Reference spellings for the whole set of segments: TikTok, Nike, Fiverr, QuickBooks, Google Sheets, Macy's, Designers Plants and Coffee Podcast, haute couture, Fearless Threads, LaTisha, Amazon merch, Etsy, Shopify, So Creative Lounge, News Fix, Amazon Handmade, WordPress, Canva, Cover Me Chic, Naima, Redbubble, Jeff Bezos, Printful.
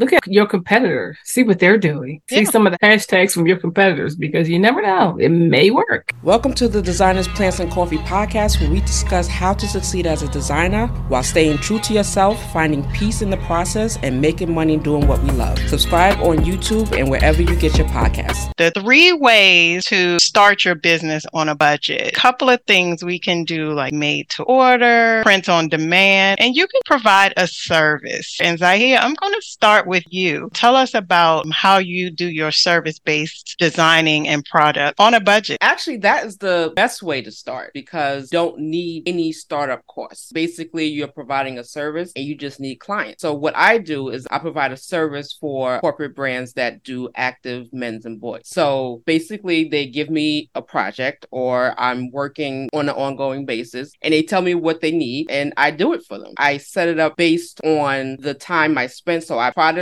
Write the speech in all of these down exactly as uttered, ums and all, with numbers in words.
Look at your competitor. See what they're doing. Yeah. See some of the hashtags from your competitors, because you never know. It may work. Welcome to the Designers Plants and Coffee Podcast, where we discuss how to succeed as a designer while staying true to yourself, finding peace in the process, and making money doing what we love. Subscribe on YouTube and wherever you get your podcasts. The three ways to start your business on a budget. A couple of things we can do, like made to order, print on demand, and you can provide a service. And Zahiyya, I'm going to start with you. Tell us about how you do your service-based designing and product on a budget. Actually, that is the best way to start, because you don't need any startup costs. Basically, you're providing a service and you just need clients. So what I do is I provide a service for corporate brands that do active men's and boys. So basically, they give me a project, or I'm working on an ongoing basis, and they tell me what they need and I do it for them. I set it up based on the time I spent. So I productize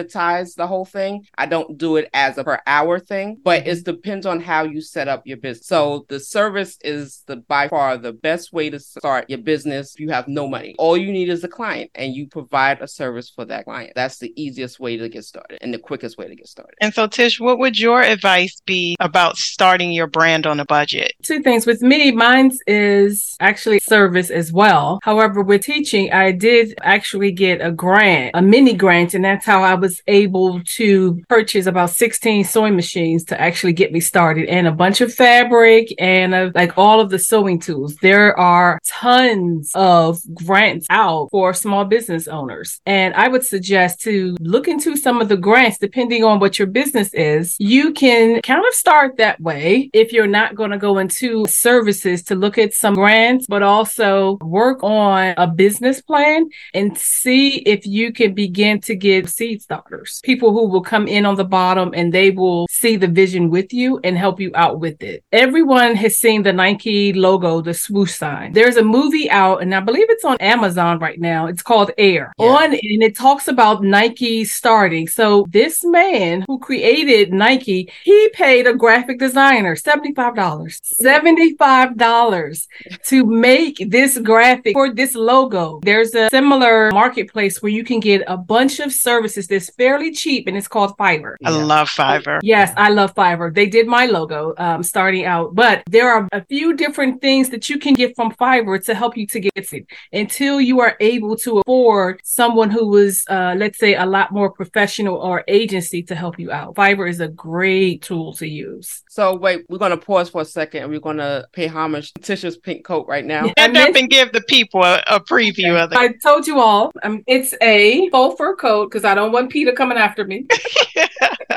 the whole thing. I don't do it as a per hour thing, but it depends on how you set up your business. So the service is the by far the best way to start your business. If you have no money, all you need is a client, and you provide a service for that client. That's the easiest way to get started and the quickest way to get started. And so, Tish, what would your advice be about starting your brand on a budget? Two things. With me, mine is actually service as well. However, with teaching, I did actually get a grant, a mini grant, and that's how I was able to purchase about sixteen sewing machines to actually get me started, and a bunch of fabric and a, like all of the sewing tools. There are tons of grants out for small business owners. And I would suggest to look into some of the grants, depending on what your business is. You can kind of start that way if you're not going to go into services, to look at some grants, but also work on a business plan and see if you can begin to get seed starters, people who will come in on the bottom and they will see the vision with you and help you out with it. Everyone has seen the Nike logo, the swoosh sign. There's a movie out, and I believe it's on Amazon right now. It's called Air. Yeah. On, and it talks about Nike starting. So this man who created Nike, he paid a graphic designer seventy-five dollars, seventy-five dollars to make this graphic for this logo. There's a similar marketplace where you can get a bunch of services that's fairly cheap, and it's called Fiverr. I yeah. love Fiverr. Yes, I love Fiverr. They did my logo um, starting out, but there are a few different things that you can get from Fiverr to help you to get it until you are able to afford someone who was, uh, let's say, a lot more professional or agency to help you out. Fiverr is a great tool to use. So wait, we're going to pause for a second and we're going to pay homage to Tisha's pink coat right now. Stand up and give the people a, a preview okay. of it. I told you all, um, it's a faux fur coat because I don't want Peter coming after me.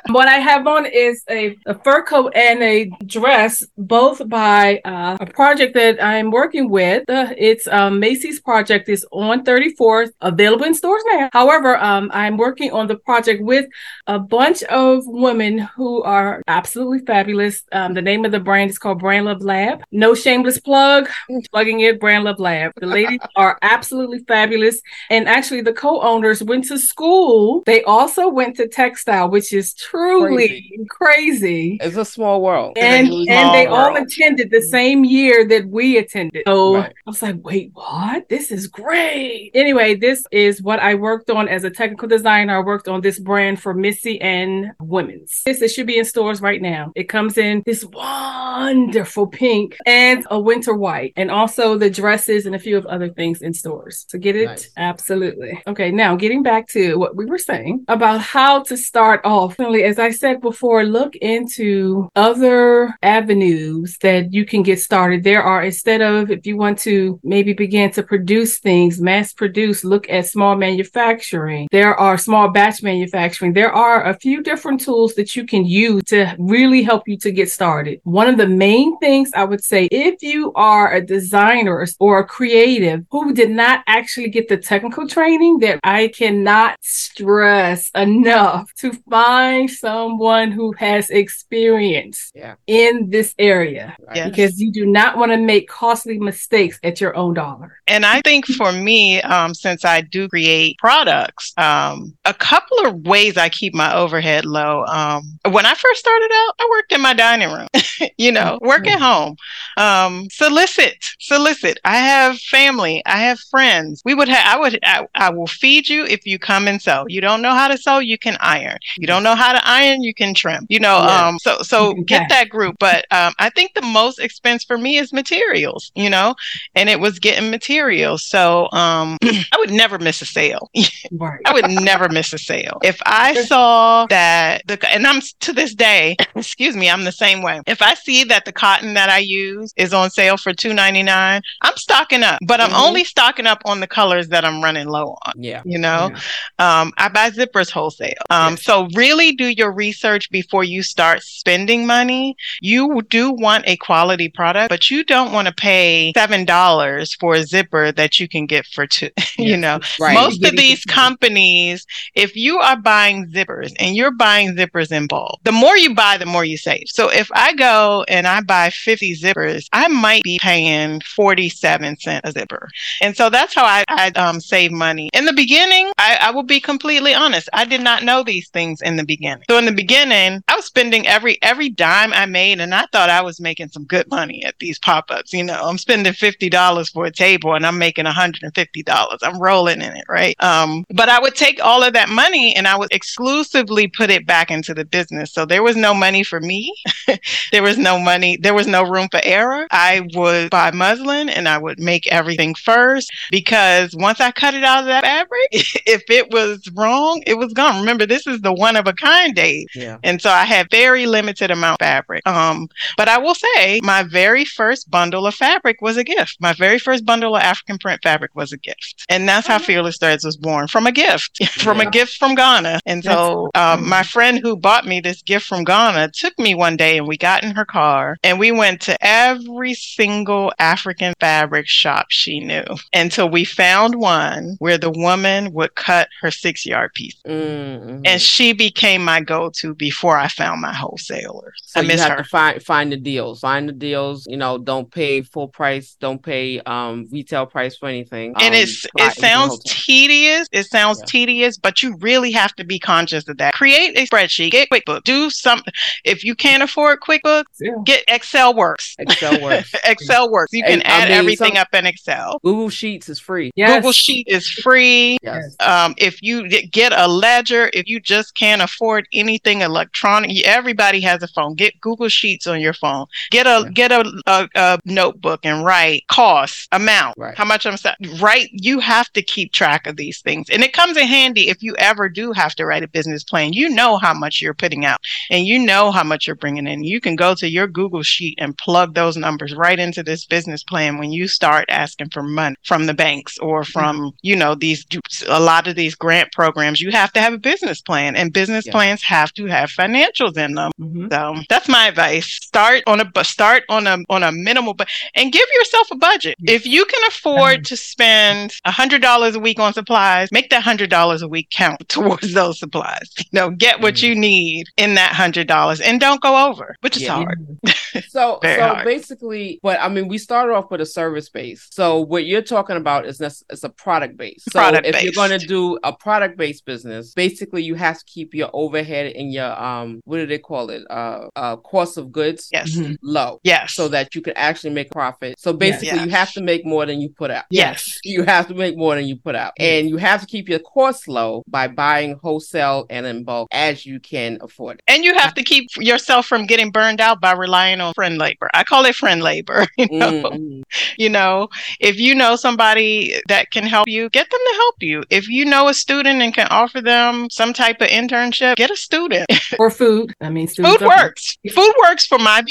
What I have on is a, a fur coat and a dress, both by uh, a project that I'm working with. Uh, it's um, Macy's project is on thirty-fourth, available in stores now. However, um, I'm working on the project with a bunch of women who are absolutely fabulous. Um, the name of the brand is called Brand Love Lab. No shameless plug, plugging it, Brand Love Lab. The ladies are absolutely fabulous. And actually, the co-owners went to school. They also went to textile, which is truly crazy. crazy. It's a small world. And, small and they world. all attended the same year that we attended. So right. I was like, wait, what? This is great. Anyway, this is what I worked on as a technical designer. I worked on this brand for Missy and Women's. This, it should be in stores right now. It comes in this wonderful pink and a winter white, and also the dresses and a few of other things in stores. So get it? Nice. Absolutely. Okay. Now getting back to what we were saying about how to start off. As I said before, look into other avenues that you can get started. There are, instead of, if you want to maybe begin to produce things, mass produce, look at small manufacturing. There are small batch manufacturing. There are a few different tools that you can use to really help you to get started. One of the main things I would say, if you are a designer or a creative who did not actually get the technical training, that I cannot stress enough, to find someone who has experience yeah. in this area, yes. because you do not want to make costly mistakes at your own dollar. And I think for me, um, since I do create products, um, a couple of ways I keep my overhead low. Um, when I first started out, I worked in my dining room, you know, work at home, um, solicit, solicit. I have family. I have friends. We would have, I would, I, I will feed you if you come and sell. You don't know know how to sew, you can iron. You don't know how to iron, you can trim. You know, yeah. um, so so okay. get that group. But um, I think the most expense for me is materials. You know, and it was getting materials. So um, I would never miss a sale. Right. I would never miss a sale. If I saw that the and I'm to this day, excuse me, I'm the same way. If I see that the cotton that I use is on sale for two ninety-nine, I'm stocking up. But I'm mm-hmm. only stocking up on the colors that I'm running low on. Yeah. You know, yeah. um, I buy zippers wholesale. Um, yeah. So really do your research before you start spending money. You do want a quality product, but you don't want to pay seven dollars for a zipper that you can get for two. Yeah. You know, right. Most of these companies, if you are buying zippers and you're buying zippers in bulk, the more you buy, the more you save. So if I go and I buy fifty zippers, I might be paying forty-seven cents a zipper. And so that's how I, I um, save money. In the beginning, I, I will be completely honest. I did not know these things in the beginning. So in the beginning, I was spending every every dime I made, and I thought I was making some good money at these pop-ups. You know, I'm spending fifty dollars for a table and I'm making one hundred fifty dollars. I'm rolling in it, right? Um, but I would take all of that money and I would exclusively put it back into the business. So there was no money for me. There was no money. There was no room for error. I would buy muslin and I would make everything first, because once I cut it out of that fabric, if it was wrong, it was gone. Remember, this is the one of a kind day. Yeah. And so I had very limited amount of fabric. Um, but I will say my very first bundle of fabric was a gift. My very first bundle of African print fabric was a gift. And that's how Fearless Threads was born, from a gift, from yeah. a gift from Ghana. And so um, my friend who bought me this gift from Ghana took me one day and we got in her car and we went to every single African fabric shop she knew until we found one where the woman would cut her six yard piece. Mm-hmm. And she became my go-to before I found my wholesaler. So I miss you have her. To find, find the deals, find the deals, you know, don't pay full price, don't pay um, retail price for anything. And um, it's, it sounds tedious. It sounds yeah. tedious, but you really have to be conscious of that. Create a spreadsheet, get QuickBooks, do something. If you can't afford QuickBooks, yeah. get Excel Works. Excel Works. Excel Works. You can I, add I mean, everything some, up in Excel. Google Sheets is free. Yes. Google Sheets is free. Yes. Um, if you get a ledger, if you just can't afford anything electronic, everybody has a phone. Get Google Sheets on your phone. Get a yeah. get a, a, a notebook and write cost, amount, right. how much I'm selling. Right. You have to keep track of these things, and it comes in handy if you ever do have to write a business plan. You know how much you're putting out, and you know how much you're bringing in. You can go to your Google Sheet and plug those numbers right into this business plan when you start asking for money from the banks or from mm-hmm. you know these a lot of these grant programs. You have to have a business plan, and business yeah. plans have to have financials in them. Mm-hmm. So that's my advice. Start on a start on a on a minimal, but and give yourself a budget. Mm-hmm. If you can afford mm-hmm. to spend a hundred dollars a week on supplies, make that hundred dollars a week count towards those supplies. You know, get what mm-hmm. you need in that hundred dollars, and don't go over, which is yeah. hard. So, so hard. Basically, but I mean, we started off with a service base. So what you're talking about is it's a product base. So product if based. You're going to do a product based business, basically you have to keep your overhead and your um, what do they call it? Uh, uh cost of goods yes. low. Yes. So that you can actually make profit. So basically, yes. you have to make more than you put out. Yes. You have to make more than you put out, and you have to keep your costs low by buying wholesale and in bulk as you can afford it. And you have to keep yourself from getting burned out by relying on friend labor. I call it friend labor. You know, mm-hmm. you know, if you know somebody that can help you, get them to help you. If you know a student and can offer them some type of internship, get a student. Or food. I mean, food works. Good. Food works for my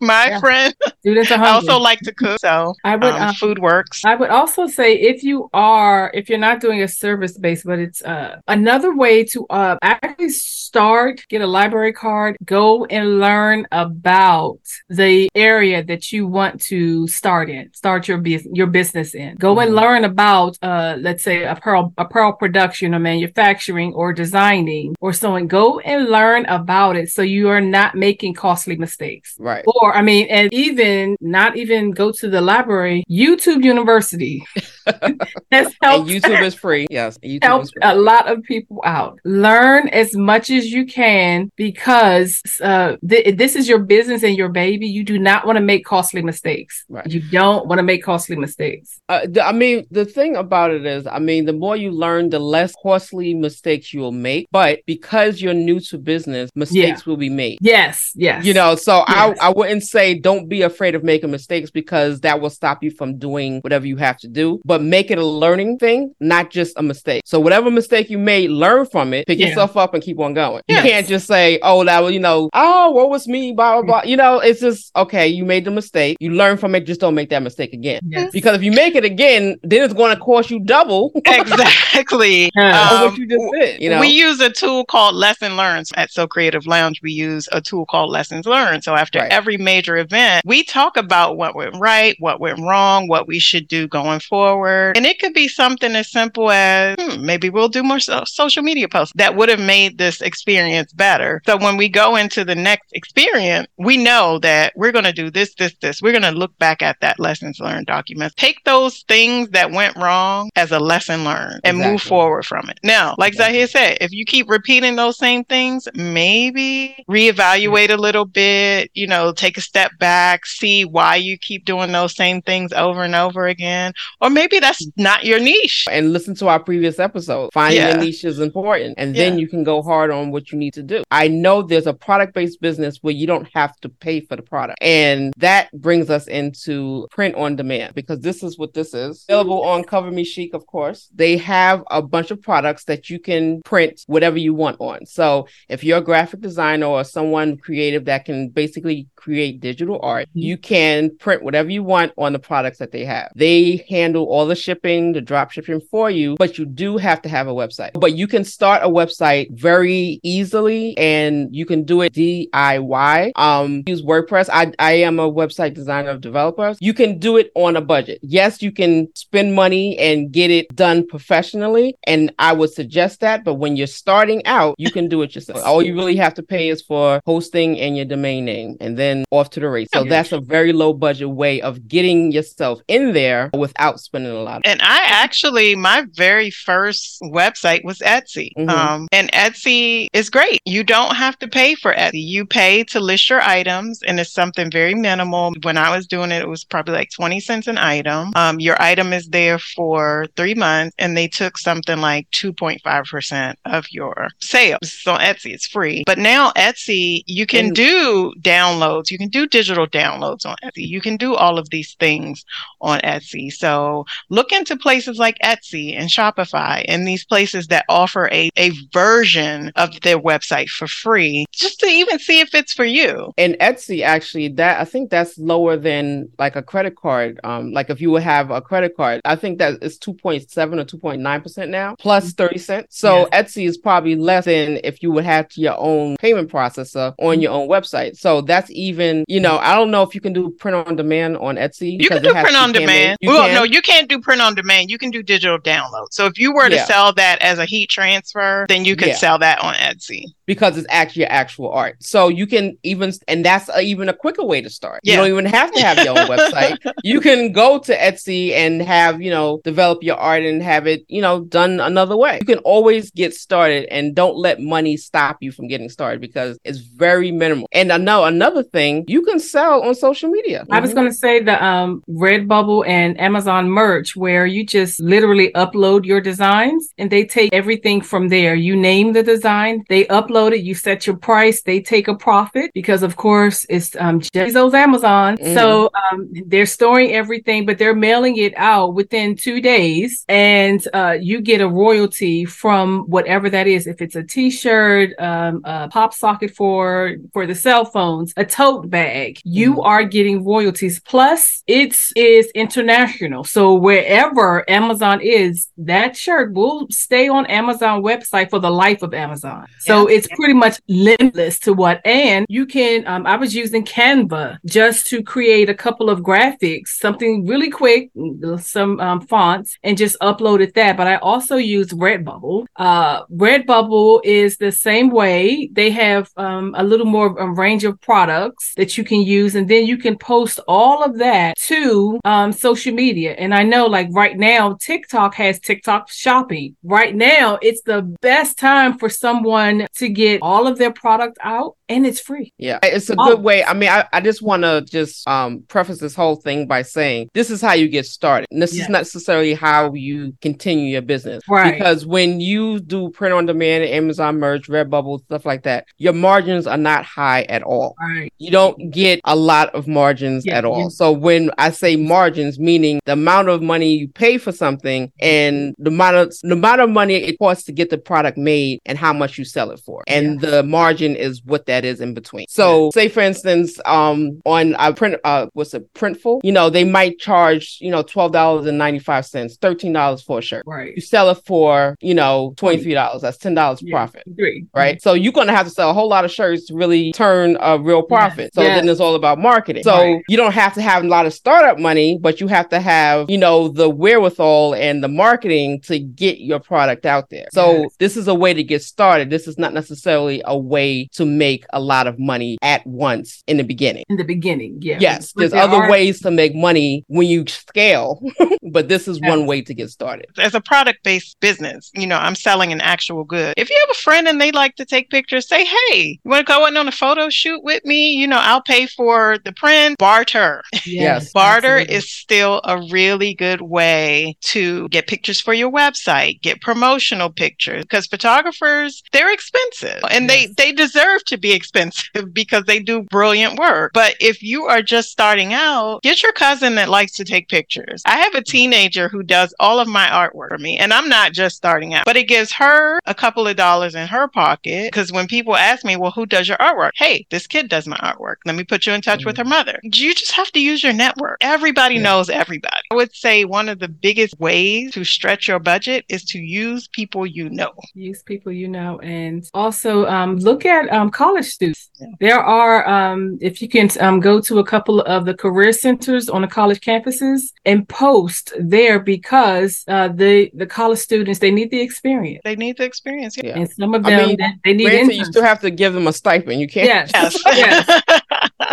my yeah. friend. Students are hungry. I also like to cook, so I would, um, um, food works. I would also say if you are, if you're not doing a service base, but it's uh, another way to uh, actually start, get a library card, go and learn about the area that you want to start in, start your, bus- your business in. Go mm-hmm. and learn about, uh, let's say, apparel, apparel production or manufacturing or designing or sewing. Go and learn about it so you are not making costly mistakes. Right. Or, I mean, and even not even go to the library, YouTube University. That's helped. And YouTube is free. Yes. YouTube helped is free. A lot of people out. Learn as much as you can, because uh, th- this is your business and your baby. You do not want to make costly mistakes. Right. You don't want to make costly mistakes. Uh, th- I mean, the thing about it is, I mean, the more you learn, the less costly mistakes you will make, but because you're new to business, mistakes yeah. will be made. Yes, yes. You know, so yes. I, I wouldn't say don't be afraid of making mistakes because that will stop you from doing whatever you have to do, but make it a learning thing, not just a mistake. So whatever mistake you made, learn from it, pick yeah. yourself up and keep on going. Yes. You can't just say, oh, that was, you know, oh, what was me, blah, blah, blah. You know, it's just, okay, you made the mistake. You learn from it, just don't make that mistake again. Yes. Because if you make it again, then it's going to cost you double. Exactly. um, what you just did, you know? We use a tool called Lesson Learned. At So Creative Lounge, we use a tool called Lessons Learned. So after right. every major event, we talk about what went right, what went wrong, what we should do going forward. And it could be something as simple as, hmm, maybe we'll do more so- social media posts that would have made this experience better. So when we go into the next experience, we know that we're going to do this, this, this. We're going to look back at that Lessons Learned document. Take those things that went wrong as a lesson learned and exactly. move forward from it. Now, like exactly. Zahiyya said, if you keep repeating those same things, maybe reevaluate mm-hmm. a little bit, you know, take a step back, see why you keep doing those same things over and over again. Or maybe that's not your niche. And listen to our previous episode. Finding yeah. your niche is important. And yeah. then you can go hard on what you need to do. I know there's a product-based business where you don't have to pay for the product. And that brings us into print on demand, because this is what this is. Available on Cover Me Chic, of course. They have a bunch of products that you can print whatever you want on. So if you're a graphic designer or someone creative that can basically create digital art, you can print whatever you want on the products that they have. They handle all the shipping, the drop shipping for you, but you do have to have a website. But you can start a website very easily and you can do it D I Y. Um, use WordPress. I, I am a website designer of developers. You can do it on a budget. Yes, you can spend money and get it done professionally. And I would suggest that. But when you're starting out, you can do it yourself. All you really have to pay is for hosting and your domain name, and then off to the race. So that's a very low budget way of getting yourself in there without spending a lot. And I actually, my very first website was Etsy. Mm-hmm. Um, and Etsy is great. You don't have to pay for Etsy. You pay to list your items, and it's something very minimal. When I was doing it, it was probably like twenty cents an item. Um, your item is there for three months and they took something like two point five percent of your sales. So Etsy, it's free. But now Etsy, you can and- do downloads. You can do digital downloads on Etsy. You can do all of these things on Etsy. So look into places like Etsy and Shopify and these places that offer a, a version of their website for free, just to even see if it's for you. And Etsy, actually, that I think that's lower than like a credit card. Um, like if you would have a credit card, I think that it's two point seven or two point nine percent now, plus thirty cents. So yes. Etsy is probably less than if you would have your own payment processor on your own website. So that's even, you know, I don't know if you can do print on demand on Etsy. You can do print on demand. Well, can. No, you can't do print on demand. You can do digital download. So if you were to yeah. sell that as a heat transfer, then you could yeah. sell that on Etsy. Because it's actually actual art. So you can even, and that's a, even a quicker way to start. Yeah. You don't even have to have your own website. You can go to Etsy and have, you know, develop your art and have it, you know, done another way. You can always get started and don't let money stop you from getting started because it's very minimal. And I know another thing, you can sell on social media. I was going to say the um, Redbubble and Amazon merch, where you just literally upload your designs and they take everything from there. You name the design, they upload it, you set your price, they take a profit because of course it's um Bezos Amazon. Mm. So um they're storing everything, but they're mailing it out within two days and uh you get a royalty from whatever that is. If it's a t-shirt, um a pop socket for for the cell phones, a tote bag, you mm. are getting royalties. Plus it is international. So wherever Amazon is, that shirt will stay on Amazon website for the life of Amazon. So yeah. it's pretty much limitless to what, and you can, um, I was using Canva just to create a couple of graphics, something really quick, some um, fonts, and just uploaded that. But I also used Redbubble. Uh, Redbubble is the same way. They have um, a little more a range of products that you can use, and then you can post all of that to um, social media. And I know like right now, TikTok has TikTok shopping. Right now, it's the best time for someone to get all of their product out and it's free. Yeah, it's a oh. good way. I mean, I, I just want to just um, preface this whole thing by saying this is how you get started. And this yes. is not necessarily how you continue your business. Right. Because when you do print on demand, Amazon merch, Redbubble, stuff like that, your margins are not high at all. Right. You don't get a lot of margins yes. at all. Yes. So when I say margins, meaning the amount of money you pay for something and the amount of, the amount of money it costs to get the product made and how much you sell it for. And yeah. the margin is what that is in between. So yeah. say for instance, um, on a print, uh, what's it, Printful, you know, they might charge, you know, twelve dollars and ninety-five cents, thirteen dollars for a shirt. Right. You sell it for, you know, twenty-three dollars. That's ten dollars yeah. profit. Three. Right. Mm-hmm. So you're going to have to sell a whole lot of shirts to really turn a real profit. Yes. So yes. then it's all about marketing. So right. you don't have to have a lot of startup money, but you have to have, you know, the wherewithal and the marketing to get your product out there. So yes. this is a way to get started. This is not necessarily a way to make a lot of money at once in the beginning. In the beginning, yeah. Yes, but there's there other are... ways to make money when you scale, but this is yes. one way to get started. As a product-based business, you know, I'm selling an actual good. If you have a friend and they like to take pictures, say, hey, you want to go in on a photo shoot with me? You know, I'll pay for the print. Barter. Yes. Barter absolutely. Is still a really good way to get pictures for your website, get promotional pictures, because photographers, they're expensive and yes. they, they deserve to be expensive because they do brilliant work. But if you are just starting out, get your cousin that likes to take pictures. I have a teenager who does all of my artwork for me, and I'm not just starting out, but it gives her a couple of dollars in her pocket because when people ask me, well, who does your artwork? Hey, this kid does my artwork. Let me put you in touch mm-hmm. with her mother. You just have to use your network. Everybody yeah. knows everybody. I would say one of the biggest ways to stretch your budget is to use people you know. Use people you know. And also um, look at um, college students. Yeah. There are, um, if you can um, go to a couple of the career centers on the college campuses and post there because uh, the, the college students, they need the experience. They need the experience. Yeah. And some of them, I mean, they, they need interns. You still have to give them a stipend. You can't. Yes. yes.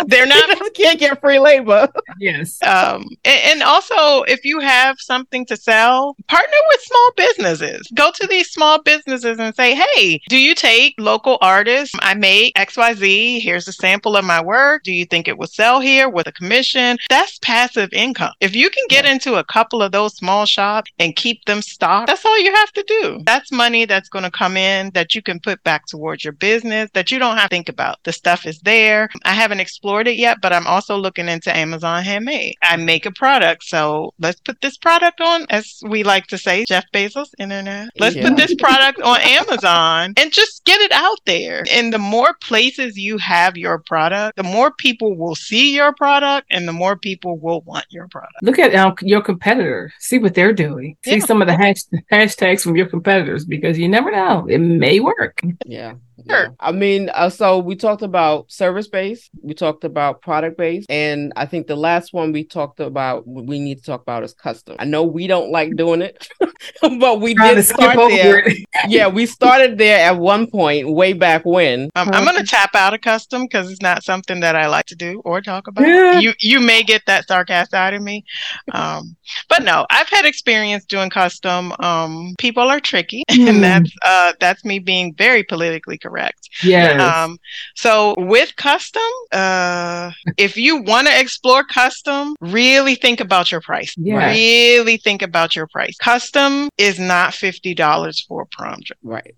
They're not, can't get free labor. Yes. Um, and, and also, if you have something to sell, partner with small businesses. Go to these small businesses and say, hey, do you take local artists? I make X Y Z. Here's a sample of my work. Do you think it will sell here with a commission? That's passive income. If you can get yeah. into a couple of those small shops and keep them stocked, that's all you have to do. That's money that's going to come in that you can put back towards your business that you don't have to think about. The stuff is there. I haven't explored it yet, but I'm also looking into Amazon Handmade. I make a product, so let's put this product on, as we like to say, Jeff Bezos, internet. Let's yeah. put this product on Amazon and just get it out there. And the more places you have your product, the more people will see your product and the more people will want your product. Look at um, your competitor. See what they're doing. See yeah. some of the hash- hashtags from your competitors because you never know. It may work. Yeah. Sure. I mean, uh, so we talked about service-based, we talked about product-based, and I think the last one we talked about, we need to talk about is custom. I know we don't like doing it, but we did start there. Yeah, we started there at one point way back when. Um, I'm going to tap out of custom because it's not something that I like to do or talk about. Yeah. You you may get that sarcasm out of me. Um, but no, I've had experience doing custom. Um, people are tricky, mm. and that's, uh, that's me being very politically correct. Correct. Yes. Um, so with custom, uh, if you want to explore custom, really think about your price. Yeah. Really think about your price. Custom is not fifty dollars for a prom dress. Right.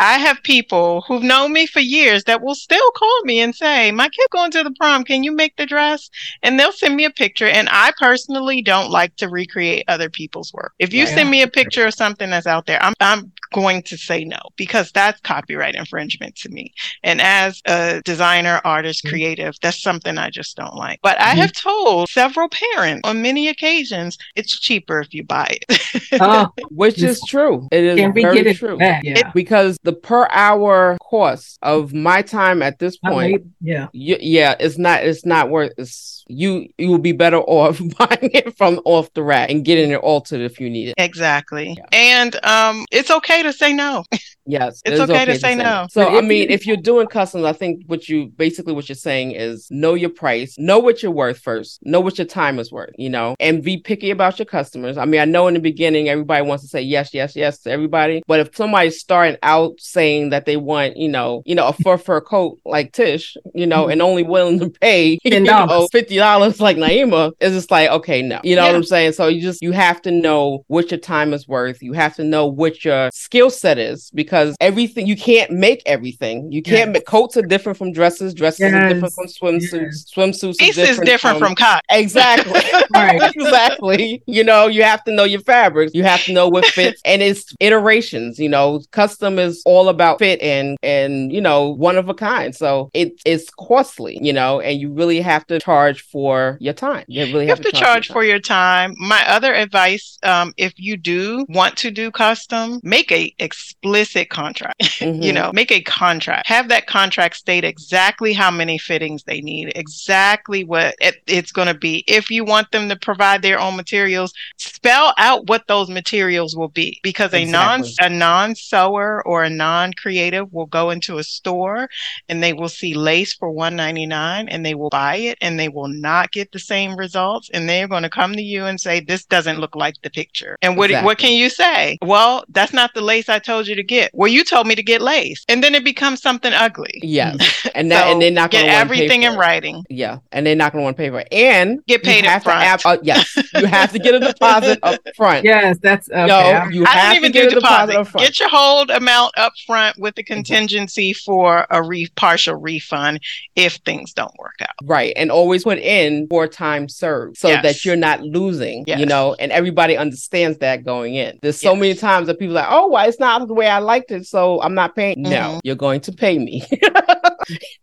I have people who've known me for years that will still call me and say, my kid's going to the prom. Can you make the dress? And they'll send me a picture. And I personally don't like to recreate other people's work. If you yeah. send me a picture of something that's out there, I'm, I'm going to say no because that's copyright infringement to me. And as a designer, artist, creative, that's something I just don't like. But I mm-hmm. have told several parents on many occasions, it's cheaper if you buy it. oh, which is true. It is Can very it true. Yeah. It, because the per hour cost of my time at this point, yeah, you, yeah, it's not, it's not worth it's, you, you will be better off buying it from off the rack and getting it altered if you need it. Exactly. Yeah. And um, it's okay to say no. Yes. It's, it's okay, okay to, to say, say no. So, I mean, if you're doing customs, I think what you basically what you're saying is know your price, know what you're worth first, know what your time is worth, you know, and be picky about your customers. I mean, I know in the beginning, everybody wants to say yes, yes, yes to everybody. But if somebody's starting out saying that they want, you know, you know, a fur fur coat like Tish, you know, and only willing to pay you know, fifty dollars like Naima, it's just like, okay, no. You know yeah. what I'm saying? So you just, you have to know what your time is worth. You have to know what your skill set is, because everything, you can't make everything. You can't yes. make, coats are different from dresses. Dresses yes. are different from swimsuits. Yes. Swimsuits are different, is different from, from cotton. Exactly. Right. Exactly. You know, you have to know your fabrics. You have to know what fits. And it's iterations, you know, custom is all about fit and, and, you know, one of a kind. So it is costly, you know, and you really have to charge for your time. You really have, you have to, to charge, charge your for your time. My other advice, um, if you do want to do custom, make a explicit contract, mm-hmm. you know, make a contract, have that contract state exactly how many fittings they need, exactly what it, it's going to be. If you want them to provide their own materials, spell out what those materials will be, because exactly. a non, a non-sewer or a non-creative will go into a store and they will see lace for one ninety-nine and they will buy it and they will not get the same results. And they're going to come to you and say, this doesn't look like the picture. And what, exactly. what can you say? Well, that's not the lace I told you to get. Well, you told me to get lace. And then it becomes something ugly. Yes. And that, so and they're not going to get everything in writing. Yeah. And they're not going to want to pay for it. And get paid up front. Ab- uh, yes. You have to get a deposit up front. Yes. That's okay. No, you I have to get do a deposit. deposit up front. Get your hold amount up front with the contingency mm-hmm. for a re- partial refund if things don't work out. Right. And always put in for time served so yes. that you're not losing, yes. you know, and everybody understands that going in. There's so yes. many times that people are like, oh, well, it's not the way I liked it, so I'm not paying. Mm-hmm. No, you're going to pay me.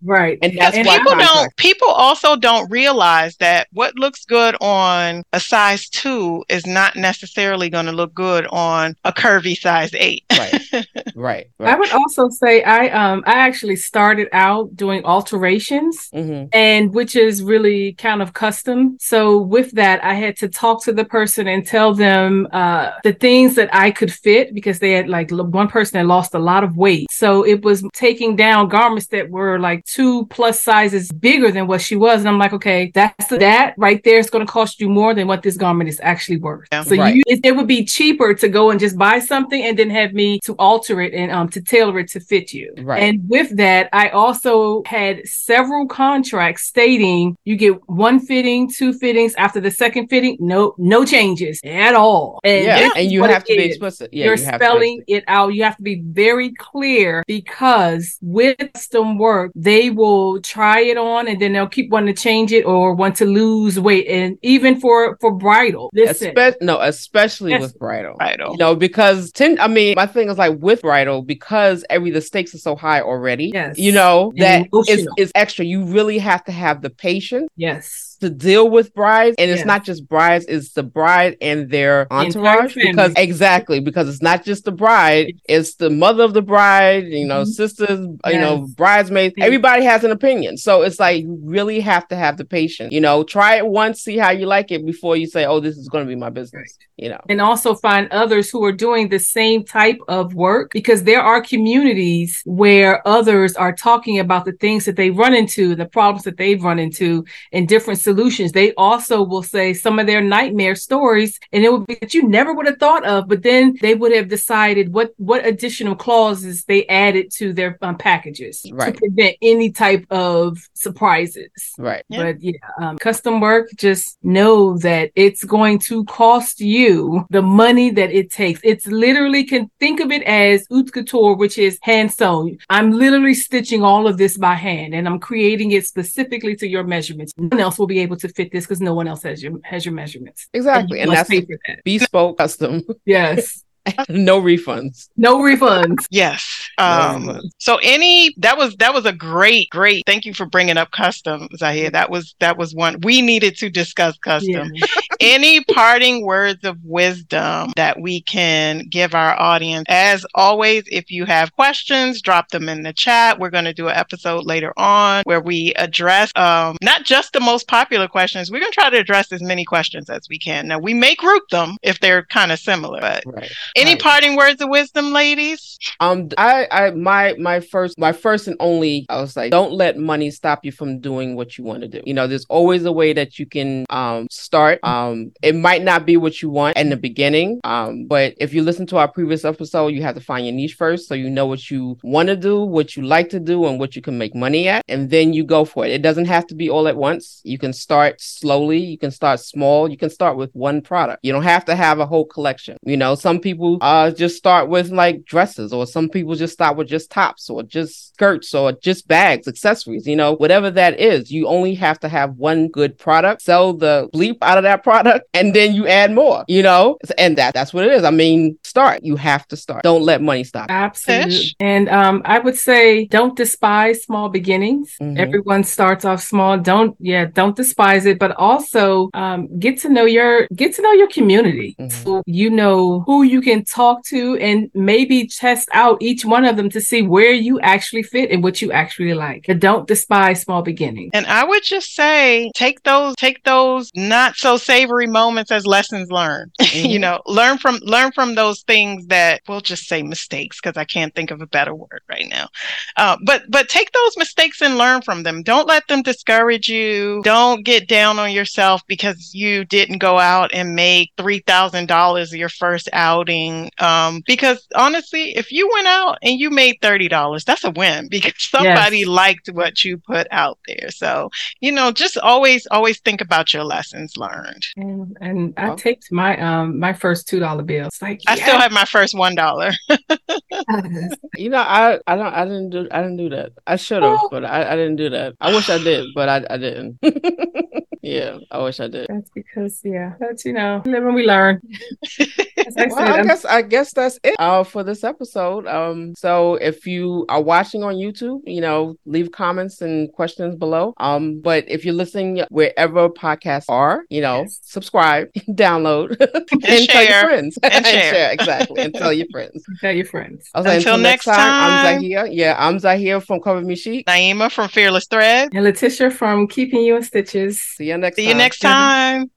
Right. And that's and why people don't, people also don't realize that what looks good on a size two is not necessarily going to look good on a curvy size eight. Right. Right. Right. I would also say I, um, I actually started out doing alterations mm-hmm. and which is really kind of custom. So with that, I had to talk to the person and tell them, uh, the things that I could fit, because they had like one person that lost a lot of weight. So it was taking down garments that were like two plus sizes bigger than what she was. And I'm like, okay, that's the, that right there is going to cost you more than what this garment is actually worth. Yeah, so right. you, it, it would be cheaper to go and just buy something and then have me to alter it and um to tailor it to fit you. Right. And with that, I also had several contracts stating you get one fitting, two fittings. After the second fitting, no, no changes at all. And, yeah. and you have to be explicit. Yeah, You're you spelling it out. You have to be very clear, because with custom work, they will try it on and then they'll keep wanting to change it or want to lose weight. And even for, for bridal, listen. Espe- no, especially yes. with bridal. bridal. You know, because, ten, I mean, my thing is like with bridal, because every, the stakes are so high already, yes. you know, that is, is extra. You really have to have the patience. Yes. to deal with brides, and it's yes. not just brides, it's the bride and their entourage, and because exactly because it's not just the bride, it's the mother of the bride, you know, mm-hmm. sisters, yes. you know, bridesmaids, yes. everybody has an opinion. So it's like you really have to have the patience, you know, try it once, see how you like it before you say, oh, this is going to be my business, right. you know. And also find others who are doing the same type of work, because there are communities where others are talking about the things that they run into, the problems that they've run into, and different solutions. They also will say some of their nightmare stories, and it would be that you never would have thought of, but then they would have decided what what additional clauses they added to their um, packages right. to prevent any type of surprises. Right. Yeah. But yeah, um, custom work, just know that it's going to cost you the money that it takes. It's literally, can think of it as haute couture, which is hand sewn. I'm literally stitching all of this by hand, and I'm creating it specifically to your measurements. No one else will be able to fit this, because no one else has your has your measurements. Exactly. And, and that's that. Bespoke custom. Yes. No refunds. No refunds. Yes. Um, no refunds. So any, that was, that was a great, great, thank you for bringing up custom, Zahiyya. That was, that was one we needed to discuss custom. Yeah. Any parting words of wisdom that we can give our audience? As always, if you have questions, drop them in the chat. We're going to do an episode later on where we address, um, not just the most popular questions. We're going to try to address as many questions as we can. Now we may group them if they're kind of similar, but right. Any right. parting words of wisdom, ladies? Um, I, I, my, my first, my first and only, I was like, don't let money stop you from doing what you want to do. You know, there's always a way that you can um start. Um, it might not be what you want in the beginning. Um, but if you listen to our previous episode, you have to find your niche first, so you know what you want to do, what you like to do, and what you can make money at, and then you go for it. It doesn't have to be all at once. You can start slowly. You can start small. You can start with one product. You don't have to have a whole collection. You know, some people uh just start with like dresses, or some people just start with just tops, or just skirts, or just bags, accessories, you know, whatever that is. You only have to have one good product, sell the bleep out of that product, and then you add more, you know, and that that's what it is. I mean, start. You have to start. Don't let money stop. Absolutely. And um, I would say don't despise small beginnings. Mm-hmm. Everyone starts off small. Don't, yeah, don't despise it, but also um, get to know your, get to know your community. Mm-hmm. So you know who you can talk to, and maybe test out each one of them to see where you actually fit and what you actually like. But don't despise small beginnings. And I would just say, take those, take those not so savory moments as lessons learned. Mm-hmm. You know, learn from, learn from those things that, we'll just say mistakes, because I can't think of a better word right now. Uh, but, but take those mistakes and learn from them. Don't let them discourage you. Don't get down on yourself because you didn't go out and make three thousand dollars your first outing. Um, because honestly, if you went out and you made thirty dollars, that's a win, because somebody yes. liked what you put out there. So, you know, just always, always think about your lessons learned. And, and I oh. taped my, um, my first two dollar bill. It's like, I yeah. still have my first one dollar. You know, I, I don't, I didn't do, I didn't do that. I should have, oh. but I, I didn't do that. I wish I did, but I, I didn't. Yeah, I wish I did. That's because, yeah, that's, you know, live and we learn. Well, I guess I guess that's it uh, for this episode. Um, so if you are watching on YouTube, you know, leave comments and questions below. Um, but if you're listening wherever podcasts are, you know, yes. subscribe, download, and, and tell your friends. And, and share. share, exactly. And tell your friends. Tell your friends. Until, until next time, time, I'm Zahiyya. Yeah, I'm Zahiyya from Cover Me Chic. Naima from Fearless Threads. And LaTisha from Keeping You in Stitches. See you next See time. See you next time.